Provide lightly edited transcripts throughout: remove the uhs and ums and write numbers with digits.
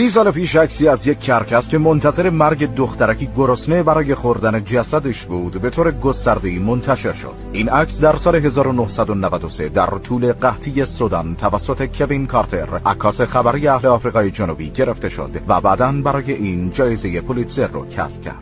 30 سال پیش عکسی از یک کرکس که منتظر مرگ دخترکی گرسنه برای خوردن جسدش بود به طور گسترده‌ای منتشر شد. این عکس در سال 1993 در طول قحطی سودان توسط کوین کارتر، عکاس خبری اهل آفریقای جنوبی، گرفته شد و بعداً برای این جایزه پولیتزر را کسب کرد.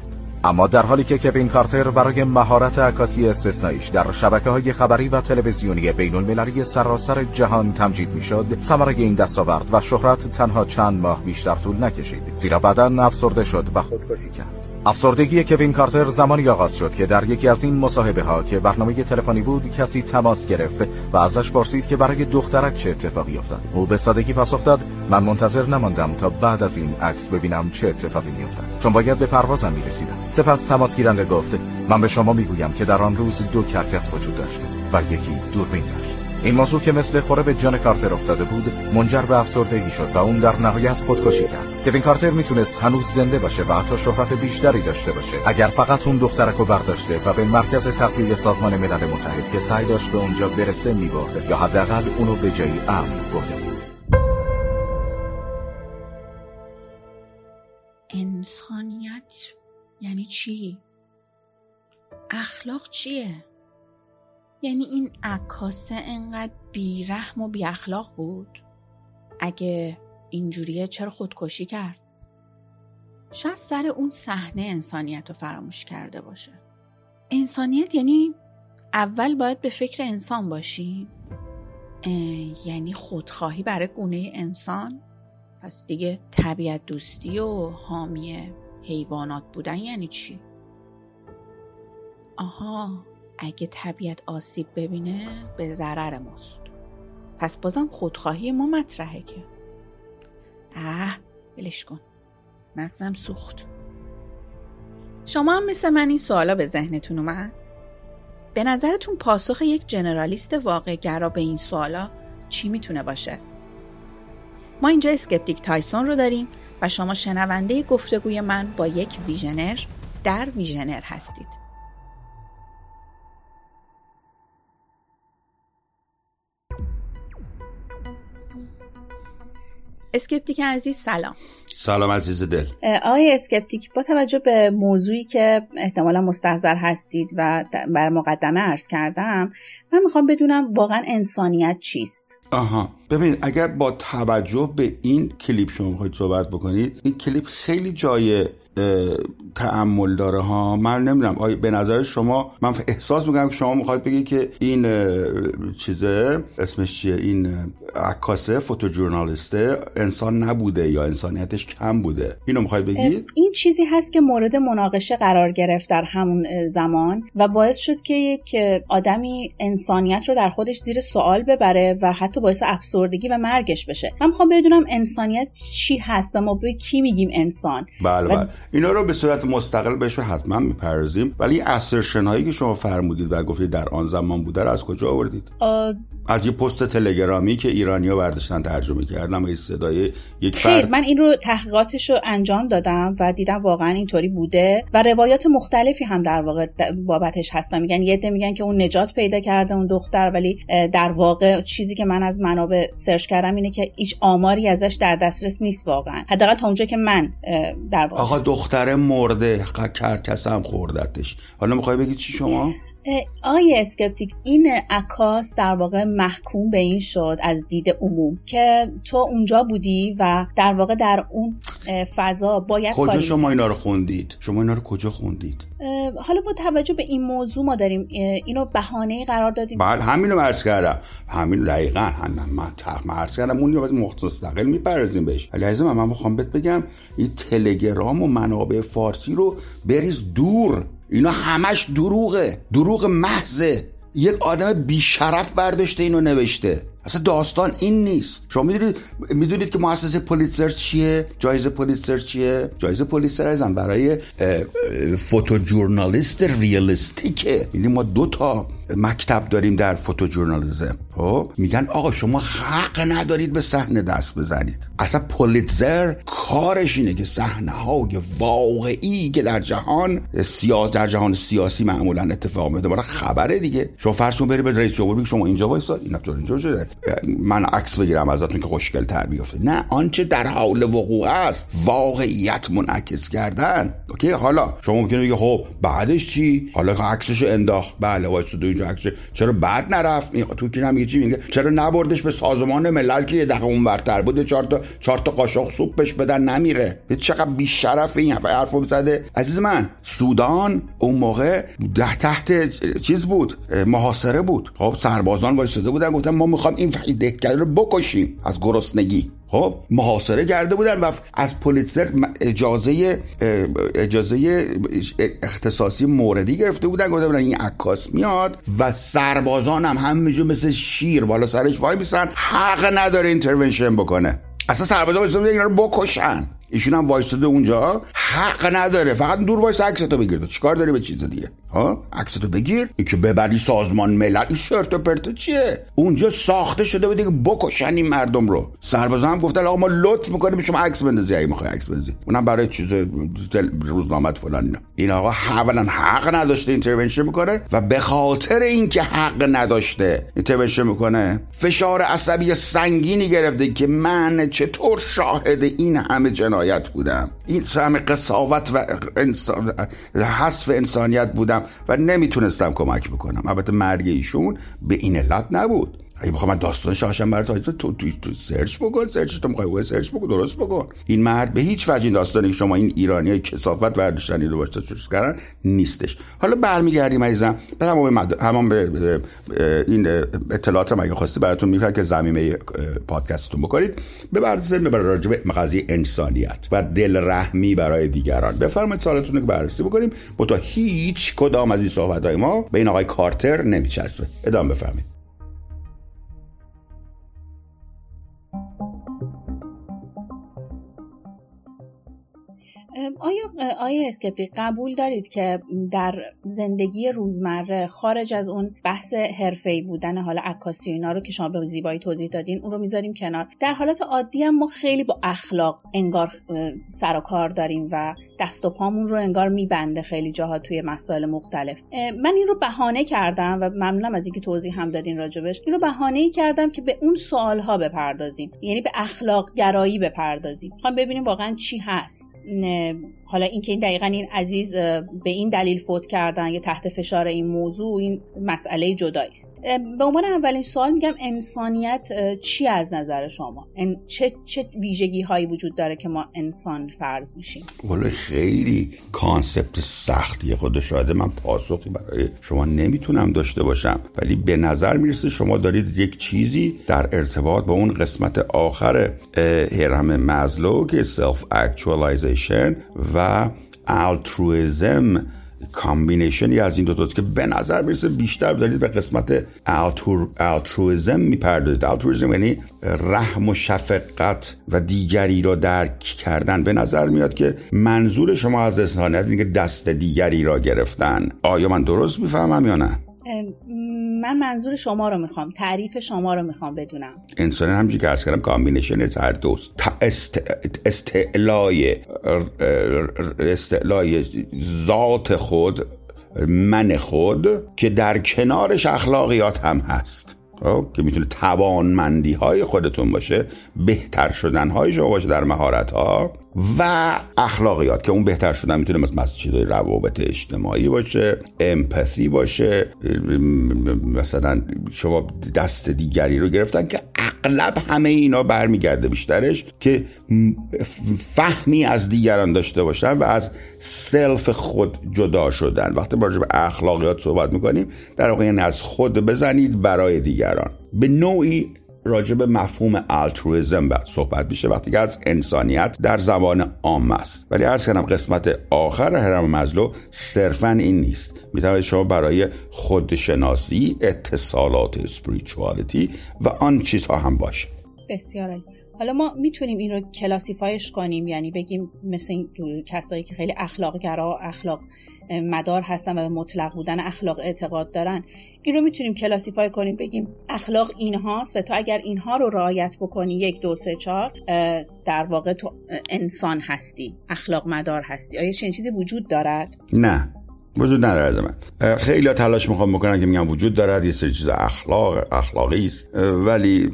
اما در حالی که کوین کارتر برای مهارت عکاسی استثنائیش در شبکه‌های خبری و تلویزیونی بین‌المللی سراسر جهان تمجید می‌شد، ثمره این دستاورد و شهرت تنها چند ماه بیشتر طول نکشید، زیرا بعداً افسرده شد و خودکشی کرد. افسردگی کوین کارتر زمانی آغاز شد که در یکی از این مصاحبه‌ها که برنامه تلفنی بود، کسی تماس گرفت و ازش پرسید که برای دخترک چه اتفاقی افتاد. او به سادگی پاسخ داد: من منتظر نماندم تا بعد از این عکس ببینم چه اتفاقی می‌افتد، چون باید به پروازم می‌رسیدم. سپس تماس گیرنده گفت: من به شما می‌گویم که در آن روز 2 کرکس وجود داشت و یکی دوربین داشت. این موضوع که مثل خوره به جان کارتر افتاده بود، منجر به افسردگی شد و اون در نهایت خودکشی کرد. کوین کارتر میتونست هنوز زنده باشه و حتی شهرت بیشتری داشته باشه اگر فقط اون دخترکو برداشته و به مرکز تحصیل سازمان ملل متحد که سعی داشت به اونجا برسه می‌برد، یا حداقل اونو به جایی امن برده بود. انسانیت یعنی چی؟ اخلاق چیه؟ یعنی این عکاسه انقدر بیرحم و بی اخلاق بود؟ اگه اینجوریه چرا خودکشی کرد؟ شاید سر اون صحنه انسانیت رو فراموش کرده باشه. انسانیت یعنی اول باید به فکر انسان باشی؟ یعنی خودخواهی برای گونه انسان؟ پس دیگه طبیعت دوستی و حامی حیوانات بودن یعنی چی؟ آها، اگه طبیعت آسیب ببینه به ضرر ماست. پس بازم خودخواهی ما مطرحه که. ولش کن. مغزم سوخت. شما هم مثل من این سوالا به ذهنتون اومد؟ به نظرتون پاسخ یک جنرالیست واقع‌گرا به این سوالا چی میتونه باشه؟ ما اینجا اسکپتیک تایسون رو داریم و شما شنونده گفتگوی من با یک ویژنر در ویژنر هستید. اسکپتیک عزیز سلام. سلام عزیز دل. آقای اسکپتیک، با توجه به موضوعی که احتمالا مستحضر هستید و بر مقدمه عرض کردم، من میخوام بدونم واقعا انسانیت چیست؟ ببینید، اگر با توجه به این کلیپ شما میخواید صحبت بکنید، این کلیپ خیلی جای تأمل داره ها. من نمیدونم آیا به نظر شما، من احساس میکنم که شما میخواید بگید که این چیزه، اسمش چیه، این عکاسه، فوتوژورنالیسته، انسان نبوده یا انسانیتش کم بوده. اینو میخواید بگید؟ این چیزی هست که مورد مناقشه قرار گرفت در همون زمان و باعث شد که یک آدمی انسانیت رو در خودش زیر سوال ببره و حتی باعث افسردگی و مرگش بشه. من میخوام بدونم انسانیت چی هست و ما به کی میگیم انسان؟ بله. اینا رو به صورت مستقل بهش حتما میپرزیم، ولی اسرشن هایی که شما فرمودید و گفتید در آن زمان بوده رو از کجا آوردید؟ از یه پست تلگرامی که ایرانی‌ها برداشتن ترجمه کردن و صدای یک فرد. من این رو تحقیقاتش رو انجام دادم و دیدم واقعا اینطوری بوده و روایات مختلفی هم در واقع بابتش هست و میگن، یه عده میگن که اون نجات پیدا کرده اون دختر، ولی در واقع چیزی که من از منابع سرچ کردم اینه که هیچ آماری ازش در دسترس نیست واقعا، حداقل تا اونجا که من در واقع. آقا دختر مرده، کرکس هم خوردتش. حالا می‌خوای بگی چی شما؟ آقای اسکپتیک، این عکاس در واقع محکوم به این شد از دید عموم که تو اونجا بودی و در واقع در اون فضا باید کاری. کجا شما اینا رو خوندید؟ شما اینا رو کجا خوندید؟ حالا با توجه به این موضوع ما داریم اینو بهانه‌ای قرار دادیم. بله، همین رو عرض کردم. همین دقیقاً من عرض کردم اون رو مستقل میپرزیم بهش. ولی عزیزم، من می‌خوام بهت بگم این تلگرام و منابع فارسی رو بریز دور. اینا همش دروغه، دروغ محضه. یک آدم بیشرف برداشته اینو نوشته. اصلا داستان این نیست. شما میدونید که مؤسسه پولیتزر چیه؟ جایزه پولیتزر چیه؟ جایزه پولیتزر ازن برای فوتوژورنالیست ریالیستیکه. یعنی ما 2 تا مکتب داریم در فوتو ژورنالیسم، میگن آقا شما حق ندارید به صحنه دست بزنید. اصلا پولیتزر کارش اینه که صحنه‌های واقعی که در جهان سیاست، در جهان سیاسی معمولا اتفاق میفته، برای خبره دیگه. شما فرض کن برید به رئیس جمهور بگید شما اینجا وایسا، اینا طور اینجا شده، من عکس بگیرم ازتون که خوشگل تر بیافته. نه، آنچه در حال وقوع است، واقعیت منعکس کردن. اوکی، حالا شما ممکنه بگید خب بعدش چی؟ حالا عکسشو انداخت، بله وایسا اینجا عکسش، چرا بعد نرفت؟ تو کی نمیگه چی؟ میگه چرا نبردش به سازمان ملل که یه دقیقه اونورتر بود، چهار تا قاشق سوپ بهش بدن نمیره. چقدر بی شرف این حرفو زده. عزیز من، سودان اون موقع تحت چیز بود، محاصره بود. خب سربازان وایساده بودن گفتن ما میخوام این دهکده رو بکشیم از گرسنگی. خب محاصره کرده بودن و از پولیتزر اجازه اختصاصی موردی گرفته بودن، گفته بودن این عکاس میاد و سربازان هم همینجور مثل شیر بالا سرش وای میسن، حق نداره اینترونشن بکنه. اصلا سربازا باید اینا رو بکشن، ایشون هم وایساده اونجا، حق نداره، فقط دور وایس عکستو بگیر. تو چیکار داری به چیز دیگه؟ ها، عکستو بگیر که ببری سازمان ملل. این شرط و پرت چیه؟ اونجا ساخته شده بده که بکشن این مردم رو. سربازا هم گفتن آقا ما لطف می‌کنیم شما عکس بندازی، اگه می‌خوای عکس بندازی. اونم برای چیز روزنامه‌ت فلان. این آقا اولا حق نداشته اینترونشن می‌کنه و به خاطر اینکه حق نداشته اینترونشن می‌کنه، فشار عصبی سنگینی گرفته که من چطور شاهد این همه جنایت بودم، این سهم قساوت و حذف انسانیت بودم و نمیتونستم کمک بکنم. البته مرگ ایشون به این علت نبود. اگه بخوام من داستان شاهشم برات تو سرچ بکن، سرچتو می‌خوای وای سرچ بکن، درست بکن. این مرد به هیچ وجه این داستانی که شما این ایرانیای کثافت ورداشتن اینو واسه چوش کردن نیستش. حالا برمیگردیم عزیزم، تمام به این اطلاعات رو اگه خواستی براتون می‌فرستم که زمینه پادکستتون بکنید. به بررسی برای راجع به قضیه انسانیت و دلرحمی برای دیگران. بفرمایید سوالتون رو بررسی بکنیم. با تا هیچ کدام از این صحبت‌های ما به این آقای کارتر نمیچسبه. ادامه بفرمایید. آیا اسکپتیک قبول دارید که در زندگی روزمره خارج از اون بحث حرفه‌ای بودن، حالا عکاسی اینا رو که شما به زیبایی توضیح دادین، اون رو میذاریم کنار، در حالات عادی هم ما خیلی با اخلاق انگار سر و کار داریم و دست و پامون رو انگار میبنده خیلی جاها توی مسائل مختلف. من این رو بهانه کردم و ممنونم از اینکه توضیح هم دادین راجبش. این رو بهانه‌ای کردم که به اون سوال‌ها بپردازیم، یعنی به اخلاق گرایی بپردازیم. می‌خوام ببینیم واقعاً چی هست. حالا اینکه این دقیقاً این عزیز به این دلیل فوت کردن یا تحت فشار این موضوع، این مسئله جدایی است. به عنوان اولین سوال میگم انسانیت چی از نظر شما؟ چه ویژگی هایی وجود داره که ما انسان فرض میشیم؟ والله خیلی کانسپت سختیه خود شاید من پاسخی برای شما نمیتونم داشته باشم، ولی به نظر میرسه شما دارید یک چیزی در ارتباط با اون قسمت آخر هرم مازلو که سلف اکچوالایزیشن و altruism کامبینیشنی از این دو تاست که به نظر میرسه بیشتر دارید به قسمت altruism میپردازید. altruism یعنی رحم و شفقت و دیگری را درک کردن. به نظر میاد که منظور شما از انسانیت اینه که دست دیگری را گرفتن. آیا من درست میفهمم یا نه؟ من منظور شما رو میخوام، تعریف شما رو میخوام بدونم. انسان همونجوری که عرض کردم کامبینیشن هر دو استعلای ذات خود، من خود، که در کنارش اخلاقیات هم هست که میتونه توانمندی های خودتون باشه، بهتر شدن های شما باشه در مهارت ها و اخلاقیات، که اون بهتر شدن میتونه مثلا چیزای روابط اجتماعی باشه، امپاتی باشه، مثلا شما دست دیگری رو گرفتن که اغلب همه اینا برمیگرده بیشترش که فهمی از دیگران داشته باشن و از سلف خود جدا شدن. وقتی راجع به اخلاقیات صحبت میکنیم در واقع یعنی از خود بزنید برای دیگران. به نوعی راجع به مفهوم altruism صحبت میشه وقتی که از انسانیت در زبان عام است، ولی عرض کردم قسمت آخر هرم مازلو صرفاً این نیست. میتونید شما برای خودشناسی، اتصالات، اسپریچوالیتی و آن چیزها هم باشه. بسیار عالی. حالا ما میتونیم این رو کلاسیفایش کنیم، یعنی بگیم مثل این کسایی که خیلی اخلاق‌گرا، اخلاق مدار هستن و به مطلق بودن اخلاق اعتقاد دارن، این رو میتونیم کلاسیفای کنیم، بگیم اخلاق اینهاست و تو اگر اینها رو رعایت بکنی 1، 2، 3، 4 در واقع تو انسان هستی، اخلاق مدار هستی. آیا چنین چیزی وجود دارد؟ نه، وجود نداره. از من خیلی تلاش میخوام بکنم که میگم وجود دارد، یه سری چیز اخلاقی است، ولی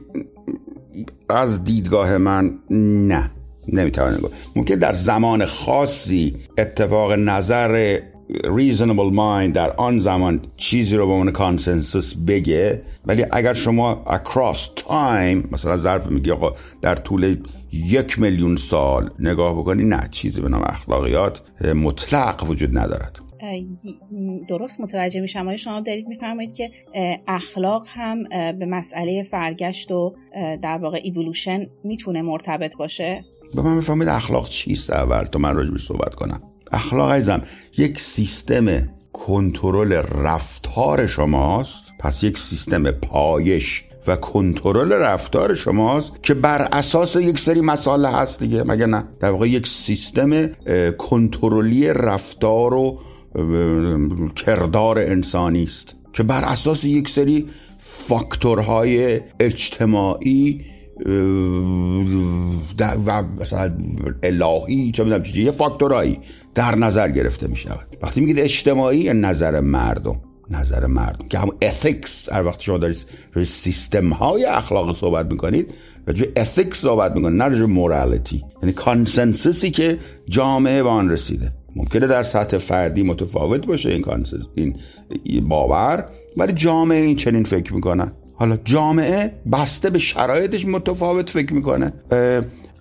از دیدگاه من نه، نمیتوانم بگم. ممکن در زمان خاصی اتفاق نظر reasonable mind در آن زمان چیزی رو به عنوان کانسنسوس بگه، ولی اگر شما across time مثلا ظرف میگی آقا در طول 1,000,000 سال نگاه بکنی، نه، چیزی به نام اخلاقیات مطلق وجود ندارد. درست متوجه میشم. آیا شما دارید میفرمایید که اخلاق هم به مسئله فرگشت و در واقع ایولوشن میتونه مرتبط باشه؟ به من میفهمید اخلاق چیست اول تا من راجبش صحبت کنم. اخلاق عزیزم یک سیستم کنترل رفتار شماست، پس یک سیستم پایش و کنترل رفتار شماست که بر اساس یک سری مسائل هست دیگه، مگه نه؟ در واقع یک سیستم کنترلی رفتار و کردار انسانی است که بر اساس یک سری فاکتورهای اجتماعی و مثلا الهی، چه می‌دونم چیزی، یه فاکتورایی در نظر گرفته می شود. وقتی میگید اجتماعی، نظر مردم که هم ethics، هر وقت شما دارید سیستم های اخلاقی صحبت میکنید راجع به ethics صحبت میکنید، نه راجع به morality، یعنی کانسنسوسی که جامعه به آن رسیده. ممکنه در سطح فردی متفاوت باشه این کانسنس، این باور، ولی جامعه این چنین فکر میکنه. حالا جامعه بسته به شرایطش متفاوت فکر میکنه.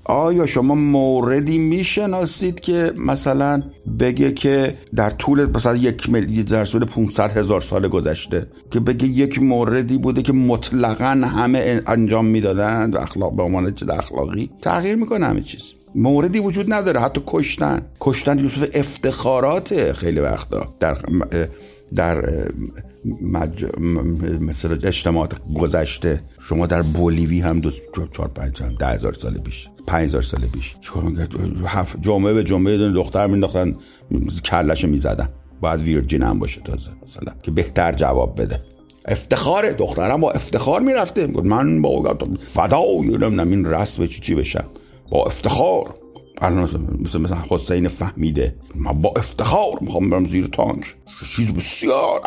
آیا شما موردی میشناسید که مثلا بگه که در طول مثلا 500,000 سال گذشته که بگه یک موردی بوده که مطلقاً همه انجام میدادن، اخلاق به عنوان چه اخلاقی تغییر میکنه؟ همه چیز موردی وجود نداره. حتی کشتن یوسف افتخارات خیلی وقتا در مثلا اجتماعات گذشته. شما در بولیوی هم 4-5 10,000 سال پیش، 5,000 سال پیش جمعه به جمعه دختر مینداختن، کلش میزدن، باید ویرجین هم باشه تازه مثلا که بهتر جواب بده. افتخار دخترم با افتخار میرفته، میگفت من با فدای این رسم چی بشم، با افتخار. مثلا حسین فهمیده من با افتخار میخوام برم زیر تانک، چیز بسیار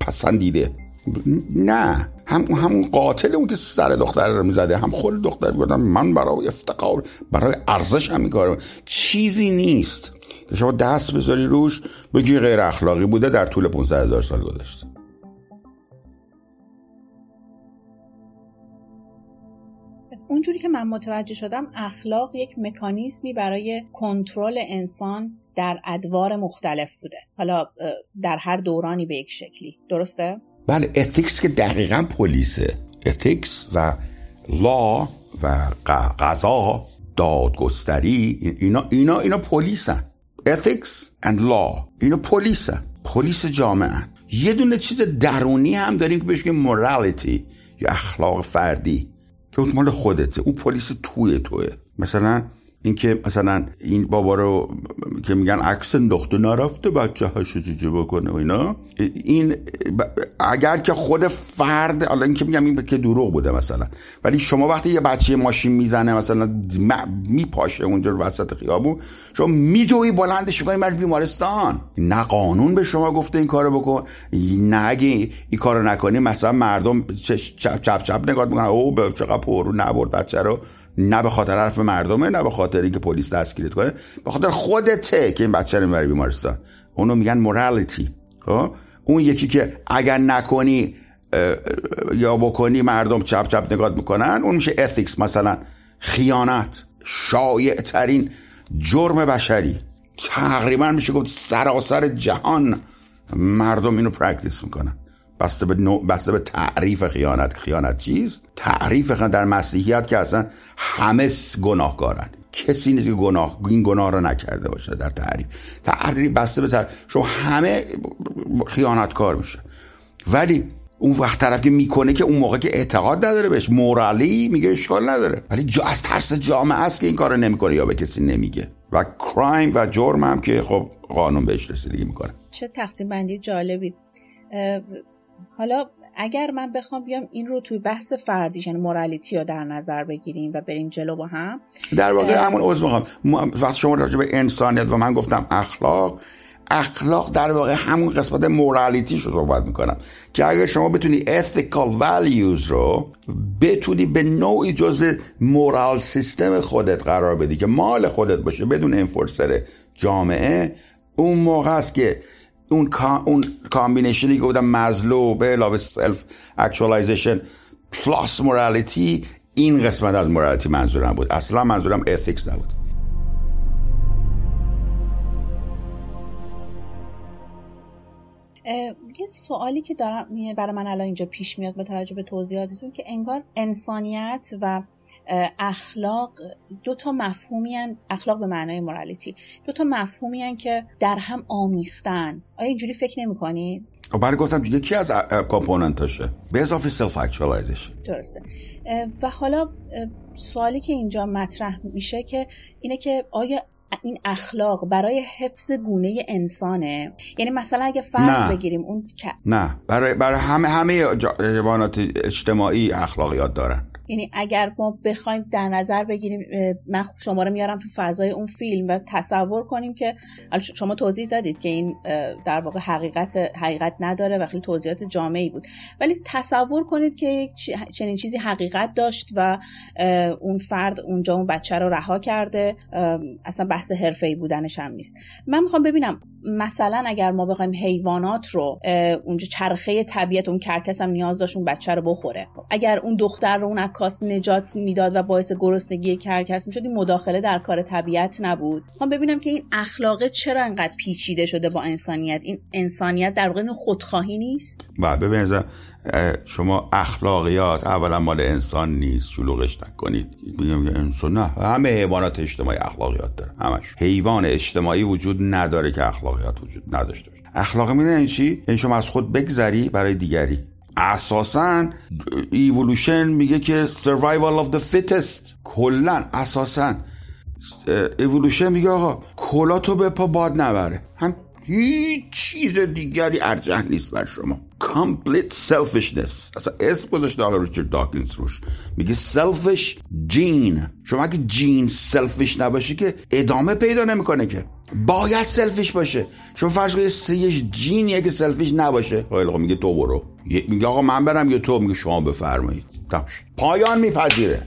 پسندیده. نه، هم قاتل اون که سر دختر رو میزده، هم خود دختر بودم من برای افتخار، برای ارزش هم میکارم. چیزی نیست که شما دست بذاری روش بگی غیر اخلاقی بوده در طول 500,000 سال گذشته. اونجوری که من متوجه شدم، اخلاق یک مکانیزمی برای کنترل انسان در ادوار مختلف بوده، حالا در هر دورانی به یک شکلی، درسته؟ بله، اتیکس که دقیقاً پلیسه، اتیکس و لا و قضا، دادگستری، اینا پلیسن. اتیکس اند لا اینا پلیسن، پلیس جامعه. یه دونه چیز درونی هم داریم که بهش میگن مورالیتی یا اخلاق فردی که اون مال خودته، اون پلیس توه. مثلا اینکه مثلا این بابا رو که میگن عکس انداخته نرفته بچه هاشو جوجه بکنه و اینا، این اگر که خود فرد، حالا اینکه میگم این که دروغ بوده مثلا، ولی شما وقتی یه بچه ماشین میزنه مثلا میپاشه اونجا رو وسط خیابون، شما میدوی بلندش میکنی برای بیمارستان. نه قانون به شما گفته این کارو بکن، نه اگه این کارو نکنی مثلا مردم چپ چپ نگاه میکنن، او چقدر پرو نبرد بچه رو، نه به خاطر حرف مردمه، نه به خاطر اینکه پلیس دستگیرت کنه، به خاطر خودته که این بچه رو میبری بیمارستان. اونو میگن مورالیتی. اون یکی که اگر نکنی یا بکنی مردم چپ چپ نگاه میکنن، اون میشه اتیکس. مثلا خیانت شایع ترین جرم بشری، تقریبا میشه گفت سراسر جهان مردم اینو پرکتیس میکنن، بسته به تعریف خیانت. خیانت چیست؟ تعریف خیانت در مسیحیت که اصلا همه گناهکارن، کسی نیست که این گناه رو نکرده باشه. در تعریف بسته به شما همه خیانتکار میشه. ولی اون وقت طرفی میکنه که اون موقع که اعتقاد نداره بهش، مورالی میگه اشکال نداره، ولی از ترس جامعه است که این کارو نمیکنه یا به کسی نمیگه. و کرایم و جرم هم که خب قانون بهش رسیدگی میکنه. چه تقسیم بندی جالبی. حالا اگر من بخوام بیام این رو توی بحث فردی، یعنی مورالیتی رو در نظر بگیریم و بریم جلو با هم، در واقع همون عضو میخوام وقتی شما راجع به انسانیت و من گفتم اخلاق، اخلاق در واقع همون قسمت مورالیتیش رو صحبت میکنم که اگر شما بتونی ethical values رو بتونی به نوعی جزء مورال سیستم خودت قرار بدی که مال خودت باشه بدون انفورسر جامعه، اون موقع است که اون کامبینیشنی که بودم مزلو به علاوه سلف اکچوالایزیشن پلاس مورالیتی، این قسمت از مورالیتی منظورم بود، اصلا منظورم ethics نبود. یه سوالی که دارم برای من الان اینجا پیش میاد با توجه به توضیحاتتون، که انگار انسانیت و اخلاق دو تا مفهومی هن، اخلاق به معنای مورالیتی، دو تا مفهومی هن که در هم آمیختن. آیا اینجوری فکر نمی کنید؟ برای گفتم یکی از کامپوننتاشه به اضافه سلف اکچوالایزیشن. درسته. و حالا سوالی که اینجا مطرح میشه که اینه که آیا این اخلاق برای حفظ گونه انسانه؟ یعنی مثلا اگه فرض بگیریم اون نه، برای همه حیوانات اجتماعی اخلاقیات دارن. یعنی اگر ما بخوایم در نظر بگیریم، من شما رو میارم تو فضای اون فیلم و تصور کنیم که شما توضیح دادید که این در واقع حقیقت نداره و خیلی توضیحات جامعی بود، ولی تصور کنید که چنین چیزی حقیقت داشت و اون فرد اونجا اون بچه رو رها کرده، اصلا بحث حرفه‌ای بودنش هم نیست. من میخوام ببینم مثلا اگر ما بخوایم حیوانات رو اونجا چرخه طبیعت، اون کرکس هم نیاز داشت اون بچه رو بخوره، اگر اون دختر رو اون عکاس نجات میداد و باعث گرسنگی کرکس میشد، این مداخله در کار طبیعت نبود. میخوام ببینم که این اخلاقه چرا انقدر پیچیده شده با انسانیت؟ این انسانیت در واقع خودخواهی نیست؟ بله، ببینید شما اخلاقیات اولا مال انسان نیست، شلوغش نکنید. میگم انسان نه، همه حیوانات اجتماعی اخلاقیات داره، همش. حیوان اجتماعی وجود نداره که اخلاقیات وجود نداشته باشه. اخلاق میدونین چی؟ این شما از خود بگذری برای دیگری. اساساً ایولوشن میگه که survival of the fittest. کلن اساساً ایولوشن میگه آقا کلاتو به پا باد نبره، هم هیچ چیز دیگری ارجح نیست بر شما. complete selfishness، اصلا اسم گذاشته آقا ریچارد داکینز روش، میگه selfish gene. شما اگه جین selfish نباشه که ادامه پیدا نمیکنه، که باید سلفیش باشه. شما فرض کنید سیش جینیه که سلفیش نباشه، آقا میگه تو برو، میگه آقا من برم یا تو، میگه شما بفرمایید، پایان میپذیره.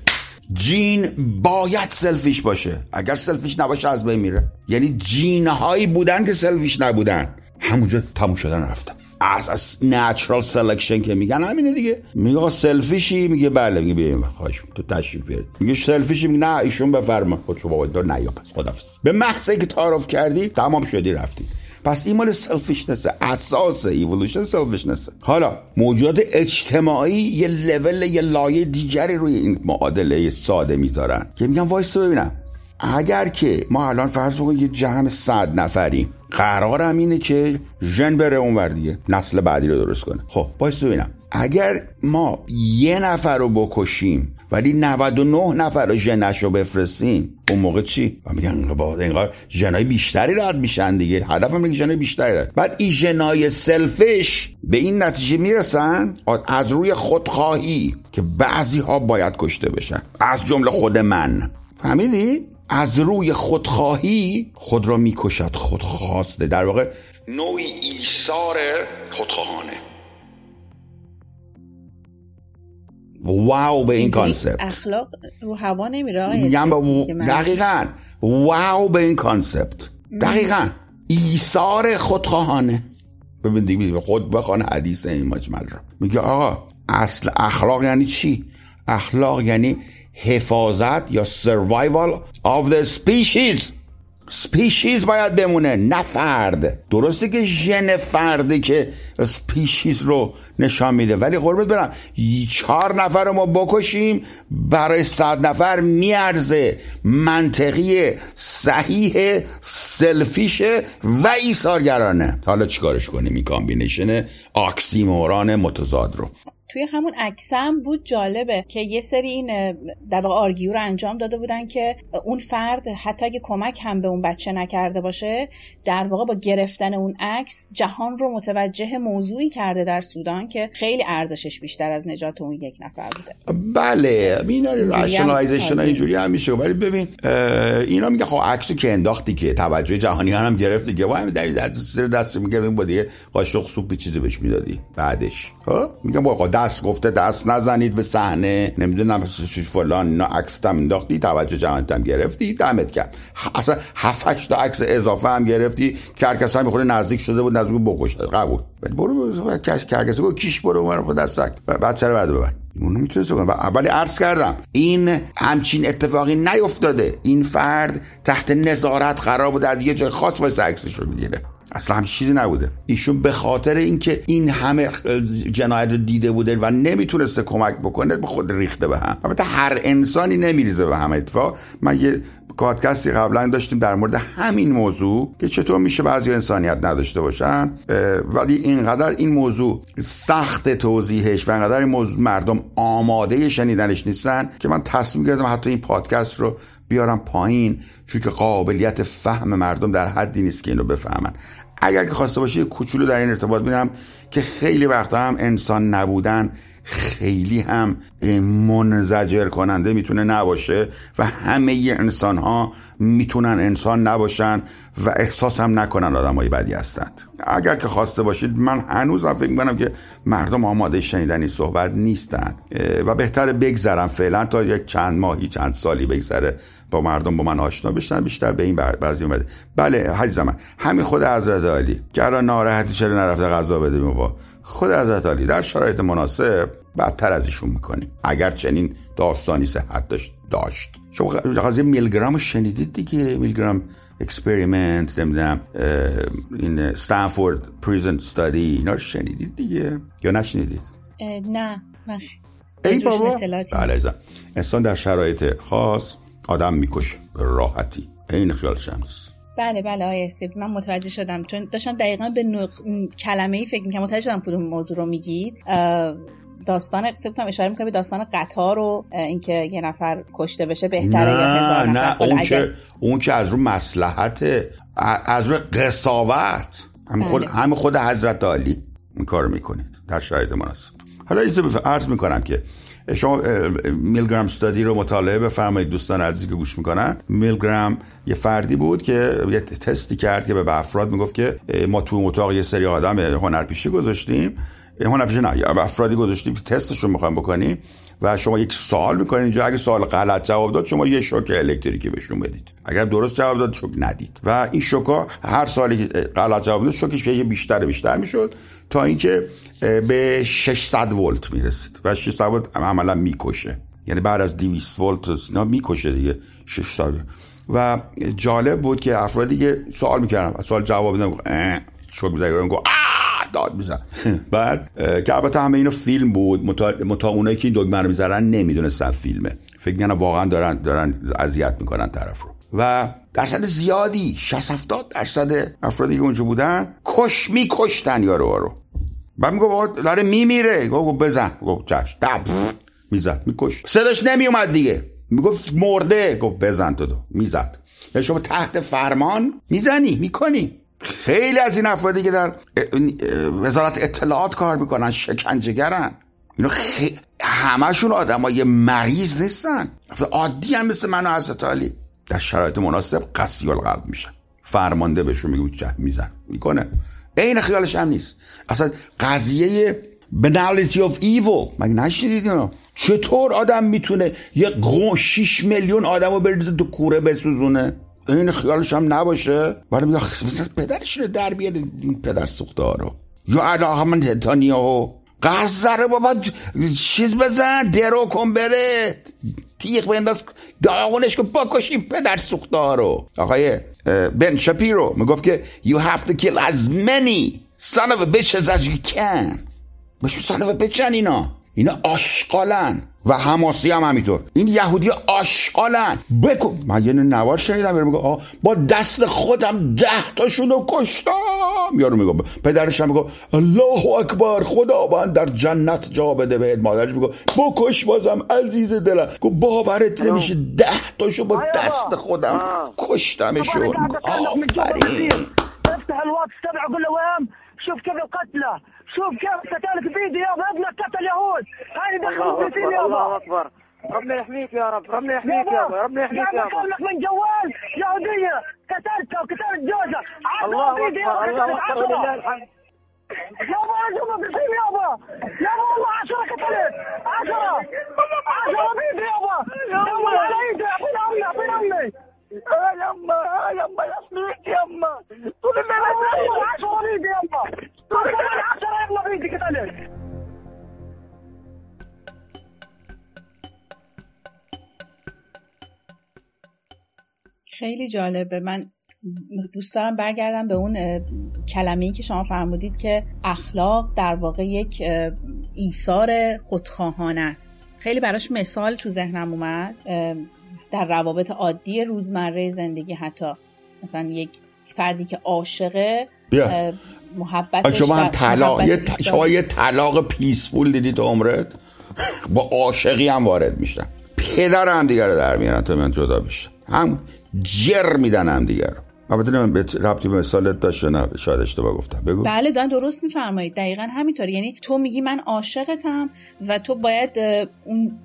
جین باید سلفیش باشه، اگر سلفیش نباشه از بین میره. یعنی جینهایی بودن که سلفیش نبودن، همونجا تموم شدن رفتن. از نچرال سلکشن که میگن همینه دیگه. میگه آقا سلفیشی، میگه بله، میگه بیایم خواهش تو تشریف بیارید، میگه سلفیشی، میگه نه ایشون بفرما، خود شو بابا دار نیا، پس خدافظ. به محض اینکه تعارف کردی تمام شدی رفتی. پس این مال سلفیشنسه، اساس ایولوشن سلفیشنسه. حالا موجودات اجتماعی یه لول، یه لایه دیگری روی این معادله ساده میذارن که میگن وایس ببینم، اگر که ما الان فرض بکنیم یه جمع 100 نفری، قرارم اینه که ژن بره اونور دیگه، نسل بعدی رو درست کنه. خب وایس ببینم، اگر ما یه نفر رو بکشیم ولی 99 نفر رو ژنش رو بفرستیم، اون موقع چی؟ و میگن اینقدر ژنای بیشتری رد میشن دیگه، هدفم اینه که ژنای بیشتری رد. بعد این ژنای سلفش به این نتیجه میرسن از روی خودخواهی که بعضی ها باید کشته بشن، از جمله خود من. فهمیدی؟ از روی خودخواهی خود را میکشد، خودخواسته، در واقع نوعی ایثار خودخواهانه. واو به این کانسپت. اخلاق رو هوا نمیره. میگم دقیقاً واو به این کانسپت، دقیقاً ایثار خودخواهانه. ببین دیگه خود بخوان حدیث این مجمل رو، میگه آقا اصل اخلاق یعنی چی؟ اخلاق یعنی حفاظت یا survival of the species. سپیشیز باید بمونه، نه فرد. درسته که ژن فرده که سپیشیز رو نشان میده، ولی قربت برم 4 نفر رو ما بکشیم برای 100 نفر میارزه، منطقی، صحیح، سلفیشه و ایثارگرانه. حالا چیکارش کنیم این کامبینیشن آکسیموران متضاد رو؟ توی همون عکسم بود، جالبه که یه سری این در واقع آرگیو رو انجام داده بودن که اون فرد حتی اگه کمک هم به اون بچه نکرده باشه، در واقع با گرفتن اون عکس جهان رو متوجه موضوعی کرده در سودان که خیلی ارزشش بیشتر از نجات اون یک نفر بوده. بله، اینا رشنالایزیشن اینجوری هم میشه. ولی ببین اینا میگه خب عکسی که انداختی که توجه جهانیان هم گرفت دیگه، با هم دست میگردیم با دیگه قاشق سوپ چیزی بهش میدادی بعدش. خب میگم با دست گفته دست نزنید به صحنه، نمیدونم فلان، اینا عکس تام انداختی توجه جهان تام گرفتی، دمت گرم. اصلا 7-8 تا عکس اضافه هم گرفتی، کرکسا میخوره نزدیک شده بود، نزدیک بکش قبول، ولی برو کرکسا گفت کیش برو اونم رو دستک بعد سر بعد ببر اونو میتونست بکنم. ولی عرض کردم این همچین اتفاقی نیفتاده، این فرد تحت نظارت قرار بود، در یه جای خاص واسه عکسش رو میگیره، اصلا هم چیزی نبوده. ایشون به خاطر اینکه این همه جنایت رو دیده بوده و نمیتونسته کمک بکنه به خود ریخته به هم. البته هر انسانی نمیریزه به هم. اتفاق من یه پادکستی قبلا داشتیم در مورد همین موضوع که چطور میشه بعضی انسانیت نداشته باشن، ولی اینقدر این موضوع سخت توضیحش و اینقدر این موضوع مردم آماده شنیدنش نیستن که من تصمیم گرفتم حتی این پادکست رو بیارم پایین، چون که قابلیت فهم مردم در حدی نیست که اینو بفهمن. اگر که خواسته باشه کوچولو در این ارتباط میدم که خیلی وقتا هم انسان نبودن خیلی هم منزجر کننده میتونه نباشه و همه ی انسان ها میتونن انسان نباشن و احساس هم نکنن آدم های بدی هستند. اگر که خواسته باشید، من هنوز فکر میکنم که مردم آماده شنیدنی صحبت نیستند و بهتره بگذرم فعلا تا یک چند ماهی چند سالی بگذره با مردم با من آشنا بشن بیشتر به این بعضی اومده. بله حاج من، همین خود حضرت علی گرا ناراحتی چرا نرفته غذا بده با خود حضرت علی در شرایط مناسب بدتر از ایشون میکنیم اگر چنین داستانی صحت داشت. شما قضیه میلگرام رو شنیدید دیگه، میلگرام اکسپریمنت، نمیدونم این استنفورد پریزن استادی، اینا رو شنیدید دیگه یا نشنیدید؟ نه من این بابا انسان در شرایط خاص آدم میکشه راحتی، این خیالش هم نیست. بله بله آقای اسکپتیک، من متوجه شدم، چون داشتم دقیقاً به کلمه‌ای فکر می‌کردم. متوجه شدم کدوم موضوع رو میگید. داستان فکر کنم اشاره می‌کنه به داستان قطار و اینکه یه نفر کشته بشه بهتره یا هزار نفر. اون اگر... که اون که از رو مصلحت، از رو قساوت، هم خود حضرت علی این کارو میکنید در شرایط مناسب. حالا اینو عرض میکنم که شما میلگرام استادی رو مطالعه بفرمایید دوستان عزیزی که گوش میکنن. میلگرام یه فردی بود که یه تستی کرد که به افراد میگفت که ما تو اتاق یه سری آدم هنرپیشه گذاشتیم، هنرپیشه نه، افرادی گذاشتیم که تستشون میخوایم بکنیم و شما یک سوال میکنید اینجا، اگه سوال غلط جواب داد شما یه شوک الکتریکی بهشون بدید، اگر درست جواب داد شوک ندید. و این شوکا هر سوالی که غلط جواب داد شوکش بیشتر میشد تا اینکه به 600 ولت میرسید و 600 ولت عملا میکشه، یعنی بعد از 200 ولت اینا میکشه دیگه 600. و جالب بود که افرادی که سوال میکردن سوال جواب دادن شوک می‌زدن، گفت داد میزن. بعد که البته همه اینو فیلم بود، متا اونایی که این دکمه رو میزنن نمیدونستن فیلمه، فکر کنم واقعا دارن اذیت میکنن طرف رو. و درصد زیادی 60-70% افرادی که اونجا بودن میکشتن یارو رو. بعد میگه آقا داره میمیره، گفت بزن، گفت چش دپ میزد میکشت، صداش نمیومد دیگه، میگفت مرده، گفت بزن تو میزد. یعنی شما تحت فرمان میزنی میکنی. خیلی از این افرادی که در وزارت اطلاعات کار میکنن شکنجهگرن، اینا همشون آدمای مریض نیستن، عادی هم مثل من و حضرت علی در شرایط مناسب قسی القلب میشن، فرمانده بهشون میگه چه میزن میکنه، این خیالش هم نیست. اصلا قضیه بنالیتی آف ایول مگه نشنیدید؟ اینا چطور آدم میتونه یه 6 میلیون آدمو بریزه تو کوره بسوزونه این خیالش هم نباشه؟ برای میگه مثلا پدرش رو در بیاره، این پدر سوخته ها رو یا علاقمند هتانیا ها قذره بابا چیز بزن درو کن بره تیغ بنداز داغونش که بکشیم پدر سوخته ها رو. آقای بن شاپیرو میگفت که you have to kill as many son of a bitches as you can. بشو son of a bitchن اینا آشقالن و حماسی هم همینطور. این یهودی آشقالن بکن. من یه نوار شنیدم یارو میگه آه با دست خودم 10 تاشونو کشتم. یارو میگه پدرش هم میگه الله اکبر خداوند در جنت جا بده بهت. مادرش میگه بکش بازم عزیز دلم. گفت باورت نمیشه 10 تاشو با دست خودم کشتمشون. آفرین. افتح الواتساب اقول له وام شوف كيف القتلة، شوف كيف قتالك بيدي يا ابنك قتل يهود، هاي دخل في يا الله أكبر، ربنا يحميك يا رب، ربنا يحميك يا رب، ربنا يحميك يا رب. كلك من جوال يهودية قتلتها وقتلت جوزها، عادوا بيدي يا رب، الله أكبر لله الحمد. يا ابو عزومة بالسيم يا ابو، يا ابو والله 10 قتلت 10 بيدي يا ابو، دمر على ايدي أبونا أمي أبونا أمي. يما يسميك يما طول الليل يسميك 10 وليد يما طول الليل 10 يما بيدي كتلت. خیلی جالبه. من دوست دارم برگردم به اون کلمه‌ای که شما فرمودید که اخلاق در واقع یک ایثار خودخواهانه است. خیلی براش مثال تو ذهنم اومد در روابط عادی روزمره زندگی. حتی مثلا یک فردی که عاشقه محبتش شما هم طلاق یه طلاق پیسفول دیدی تو عمرت با عاشقی هم وارد میشن. پدر هم دیگر رو در میارن تا من جدا بشن، هم جر میدن هم دیگر. البته من ربطی به مثالت داشت شاید اشتباه گفتم. بگو. بله درست میفرمایید، دقیقاً همینطوره. یعنی تو میگی من عاشقتم و تو باید اون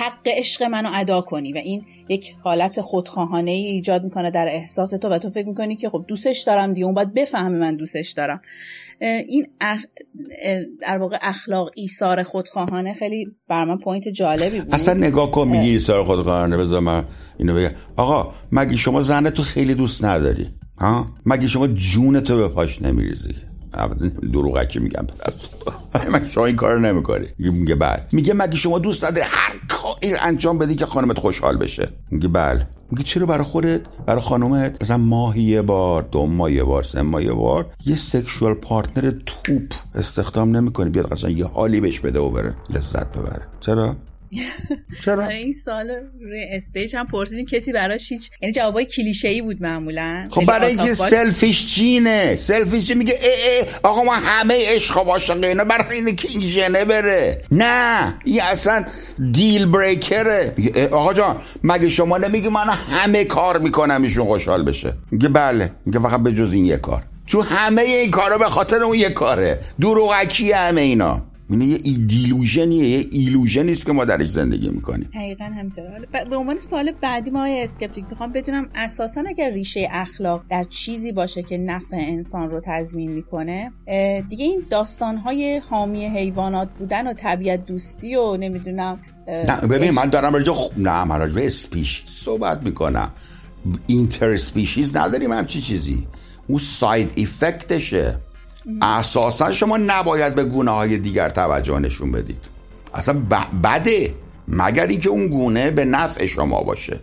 حق عشق منو ادا کنی و این یک حالت خودخواهانه ای ایجاد میکنه در احساس تو و تو فکر میکنی که خب دوستش دارم دیگه، اون باید بفهمه من دوستش دارم. این در واقع اخلاق ایثار خودخواهانه خیلی بر من پوینت جالبی بود. اصلا نگاه کن میگی ایثار خودخواهانه. بذار من اینو بگم. آقا مگه شما زنت تو خیلی دوست نداری ها؟ مگه شما جونتو به پاش نمیریزی؟ دروغکی میگم من شما این کار نمیکاری. میگه بله. میگه مگه شما دوست نداری هر کاری انجام بدی که خانمت خوشحال بشه؟ میگه بله. میگه چرا برای خودت برای خانمت مثلا ماهی یه بار 2 ماه یه بار 3 ماه یه بار یه سکشوال پارتنر توپ استخدام نمیکنی بیاد مثلا یه حالی بهش بده و بره لذت ببره؟ چرا این سال روی استیج هم پرسیدین کسی براش هیچ، یعنی جوابای کلیشه‌ای بود معمولا. خب برای اینکه سلفیش چینه، سلفیش میگه آقا ما همه عشق و عاشق اینا برای اینه که این ژنه بره. نه این اصلا دیل بریکره. آقا جان مگه شما نمیگی من همه کار میکنم ایشون خوشحال بشه؟ میگه بله. میگه فقط به جز این یک کار، چون همه این کارا به خاطر اون یک کاره. دروغکی همه اینا. این یه ایدیلوژنیه، یه ایلوژنیست که ما درش زندگی میکنیم. حقیقاً همینطوره. به عنوان سوال بعدی ما اسکپتیک میخوام بدونم اساساً اگر ریشه اخلاق در چیزی باشه که نفع انسان رو تضمین میکنه، دیگه این داستانهای حامی حیوانات بودن و طبیعت دوستی و نمیدونم ببین من دارم راجع به اسپیش صحبت میکنم. اینتر اسپیشیز نداریم همچی چیزی. اون ساید افکتشه. اساسا شما نباید به گونه‌های دیگر توجه نشون بدید. اصلا بده مگر اینکه اون گونه به نفع شما باشه.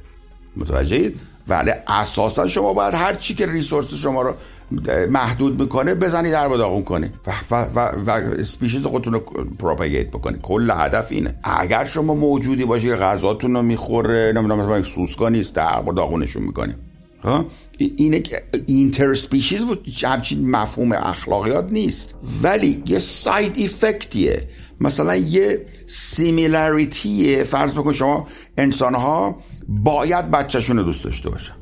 متوجهید؟ ولی اساسا شما باید هر چی که ریسورس شما رو محدود میکنه بزنید در و داغون کنید و اسپیشیز خودتون رو پروپاگیت بکنید. کل هدف اینه. اگر شما موجودی باشه که غذاتون رو میخوره، نمیدونم مثلا سوسکا نیست، در و داغونشون میکنید. ها؟ اینه که اینتر اسپیشیز همچین مفهوم اخلاقیات نیست، ولی یه ساید افکتیه. مثلا یه سیمیلاریتیه. فرض بکن شما انسانها باید بچه‌شون رو دوست داشته باشن.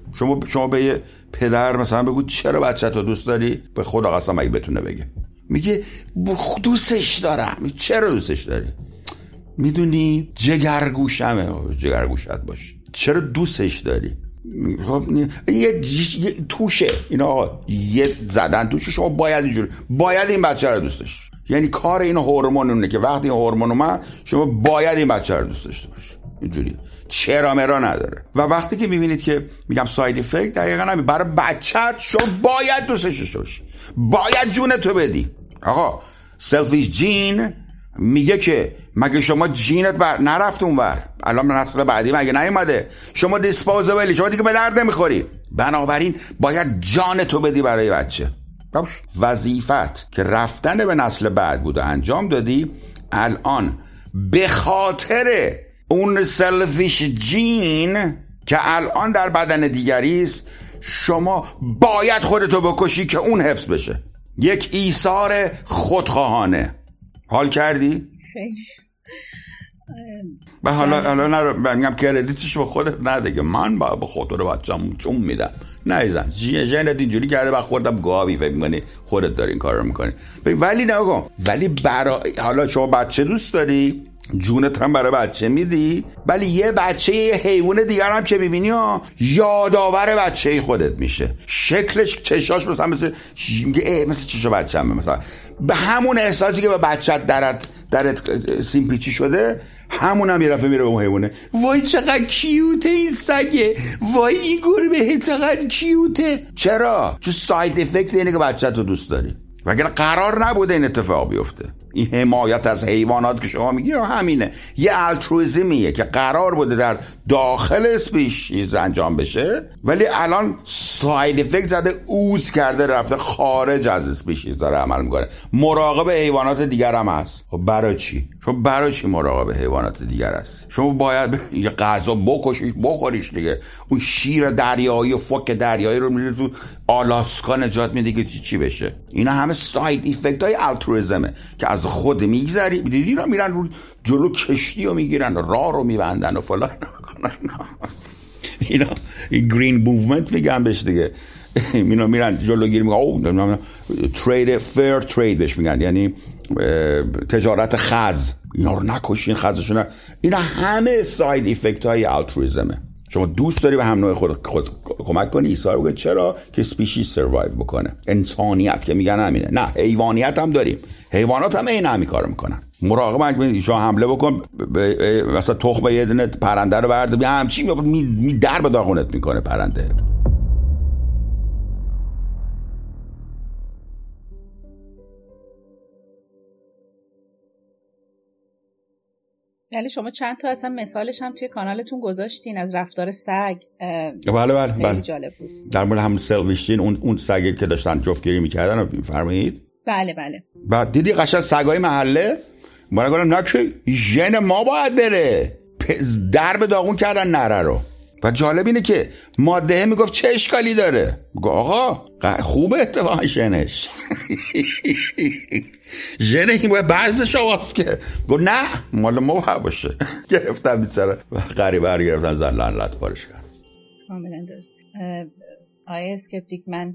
شما به یه پدر مثلا بگو چرا بچه‌تو دوست داری؟ به خدا قسم اگه بتونه بگه میگه دوستش دارم. چرا دوستش داری؟ میدونی جگرگوشمه. جگرگوشت باش. چرا دوستش داری؟ خب یه توشه اینا آقا یه زدن توشه. شما باید اینجوری باید این بچه رو دوست داشت. یعنی کار این هورمون اونه که وقتی این هورمون اومد شما باید این بچه رو دوست داشت اینجوری. چرا مرا نداره. و وقتی که میبینید که میگم ساید افکت دقیقاً همین. برای بچت شما باید دوستش داشت باشی، باید جونتو بدی. آقا سلفیش جین میگه که مگه شما جینت نرفت اونور؟ الان نسل بعدی مگه نیومده؟ شما دیسپوزبلی، شما دیگه به درد نمیخوری. بنابراین باید جان تو بدی برای بچه. وظیفت که رفتن به نسل بعد بود و انجام دادی، الان به خاطر اون سلفیش جین که الان در بدن دیگریست، شما باید خودتو بکشی که اون حفظ بشه. یک ایثار خودخواهانه. حال کردی؟ خیلی. و حالا میگم کردیتش به خودت نده، من با خودت رو بچه‌ام چون میدم. نه زن ژنت اینجوری کرده و خوردم گاوی، فکر می‌کنی خودت داری این کارو می‌کنی. ولی نگم، ولی برای حالا شما بچه دوست داری، جونت هم برای بچه میدی، ولی یه بچه یه حیوان دیگر هم که میبینی یادآور بچه خودت میشه. شکلش، چشاش مثل چشا بچه همه، مثلا به همون احساسی که به بچت درت سیمپیچی شده، همون هم یه رفعه میره به اون حیوانه. وای چقدر کیوته این سگه، وای این گربه چقدر کیوته. چرا؟ چون ساید افکت اینه که بچت رو دوست داری، وگرنه قرار نبوده این اتفاق بیفته. این حمایت از حیوانات که شما میگی همینه، یه الترویزمیه که قرار بوده در داخل اسپیشیز انجام بشه، ولی الان ساید افکت زده، اوز کرده، رفته خارج از اسپیشیز داره عمل میکنه. مراقب حیوانات دیگر هم هست. خب برای چی؟ شما برای چی مراقب حیوانات دیگر هست؟ شما باید یه غذا بکشیش بخوریش دیگه. اون شیر دریایی و فوک دریایی رو میره تو آلاسکا نجات میده که چی بشه. اینا همه ساید افکت های الترویزمه که از خود میگذری. دیدی را میرن رو جلو کشتی رو میگیرن، راه رو میبندن و فلان. اینا گرین موومنت میگن بهش دیگه. اینا میرن جلوگیری میگن، او ترید، فیر ترید بهش میگن، یعنی تجارت خز. اینا رو نکشین، خزشون. اینا همه ساید افکت های الترویزمه. شما دوست داری به هم نوع خود کمک کنی، ایثار بگه. چرا؟ که سپیشیز سروایو بکنه، انسانیت که میگن همینه. نه، حیوانیت هم داریم، حیوانات هم این همین کارو میکنن. مراقبت، شما حمله بکن مثلا تخم یه دونه پرنده رو برد، همچین در به داغونت میکنه پرنده. بله، شما چند تا اصلا مثالش هم توی کانالتون گذاشتین از رفتار سگ. بله. خیلی جالب بود. در مورد هم سلویشین، اون سگی که داشتن جفتگیری میکردن رو میفرمایید؟ بله. بعد دیدی قشنگ سگای محله، من گفتم نه چه ژن ما باید بره، درب داغون کردن نره رو. و جالب اینه که ماده میگفت چه اشکالی داره، میگه آقا خوبه اتفاقا ژنش. ژن این باید بعضش آواست که گفت نه مال ما باشه. گرفتن بیچاره و غریبه رو گرفتن زن لعنت پارش کرد. کاملا درست. آیه اسکپتیک، من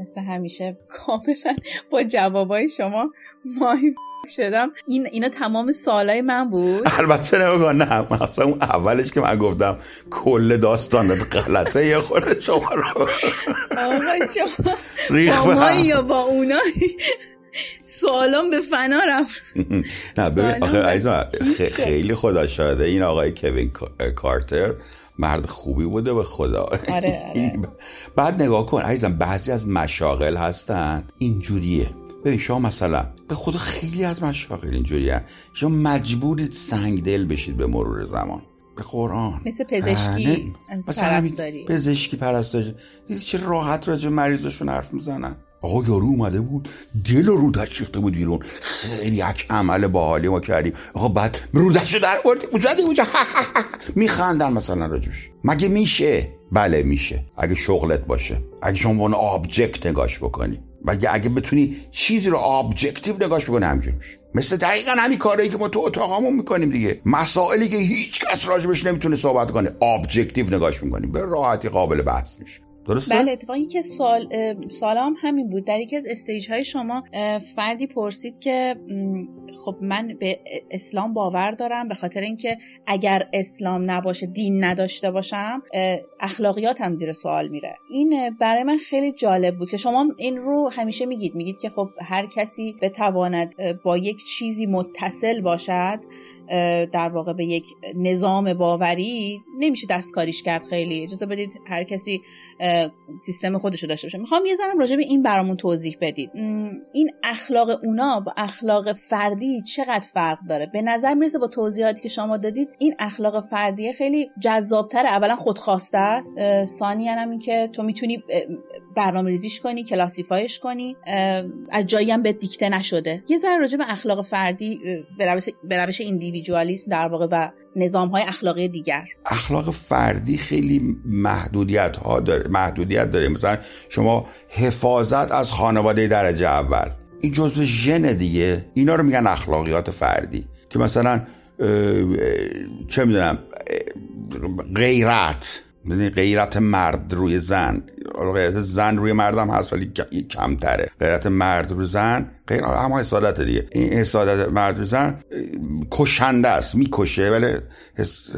مثل همیشه کاملا با جوابای شما ماهی شدم. اینا تمام سوالای من بود. البته نه، مثلا اون اولش که من گفتم کل داستانت غلطه، یه خورده شما رو آقا شما ریخ من یا با اونای سوالام به فنا رفت. نه ببین آخه عزیزم، خیلی خدا شاهده این آقای کوین کارتر مرد خوبی بوده به خدا. آره. بعد نگاه کن عزیزم، بعضی از مشاغل هستن اینجوریه. ببین شما مثلا به خود خیلی از مشاغل اینجوریه، شما مجبورید سنگدل بشید به مرور زمان. به قرآن، مثل پزشکی، مثل پرستاری. پزشکی، پرستاری، دیدی چه راحت راجع مریضشون حرف میزنن. آقا یارو اومده بود دل رو داشته بود بیرون، خیلی یک عمل باحالی ما کردیم. آقا بعد رودشو در آورد اونجا میخندن مثلا راجوش. مگه میشه؟ بله میشه، اگه شغلت باشه، اگه شما اون آبجکت نگاش بکنی، اگه بتونی چیزی رو ابجکتیو نگاش بکنی، همینجوری میشه. مثل دقیقاً همین کارهایی که ما تو اتاقامون میکنیم دیگه، مسائلی که هیچ کس راجبش نمیتونه صحبت کنه، ابجکتیو نگاش میکنیم، به راحتی قابل بحث میشه. درسته؟ بله، اتفاقی که سوال هم همین بود. در یکی از استیج های شما فردی پرسید که خب من به اسلام باور دارم، به خاطر اینکه اگر اسلام نباشه، دین نداشته باشم، اخلاقیاتم زیر سوال میره. این برای من خیلی جالب بود که شما این رو همیشه میگید که خب هر کسی بتواند با یک چیزی متصل باشد، در واقع به یک نظام باوری نمیشه دستکاریش کرد. خیلی اجازه بدید هر کسی سیستم خودشو داشته باشه. میخوام یه ذره راجع به این برامون توضیح بدید، این اخلاق اونا با اخلاق فردی چقدر فرق داره؟ به نظر میرسه با توضیحاتی که شما دادید این اخلاق فردی خیلی جذاب‌تره. اولا خودخواسته است، ثانیاً هم این که تو میتونی برنامه‌ریزیش کنی، کلاسیفایش کنی، از جایی هم به دیکته نشده. یه ذره راجع به اخلاق فردی به روش ایندیویدوالیسم در واقع و نظام‌های اخلاقی دیگر. اخلاق فردی خیلی محدودیت‌ها داره، محدودیت داره. مثلا شما حفاظت از خانواده درجه اول، این جزء ژن دیگه، اینا رو میگن اخلاقیات فردی، که مثلا چه میدونم غیرت، یعنی غیرت مرد روی زن، غیرت زن روی مردم هست ولی کمتره. غیرت مرد روی زن غیر همه حسادت دیگه، این حسادت مرد روی زن کشنده است، میکشه، ولی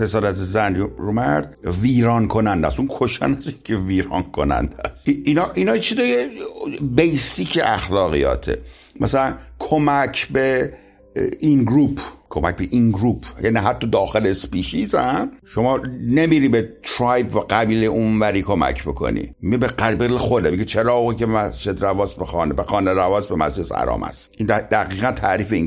حسادت زن رو مرد ویران کننده است، اون کشنده است که ویران کننده است. اینا چیزای بیسیک اخلاقیاته. مثلا کمک به این گروپ، یعنی حتی داخل اسپیشیز هم شما نمیری به ترایب و قبیله اونوری کمک بکنی، به قبیله خوده، میگه چرا آقا که مسجد رواس به خانه، به خانه رواس به مسجد حرام است. این دقیقاً تعریف این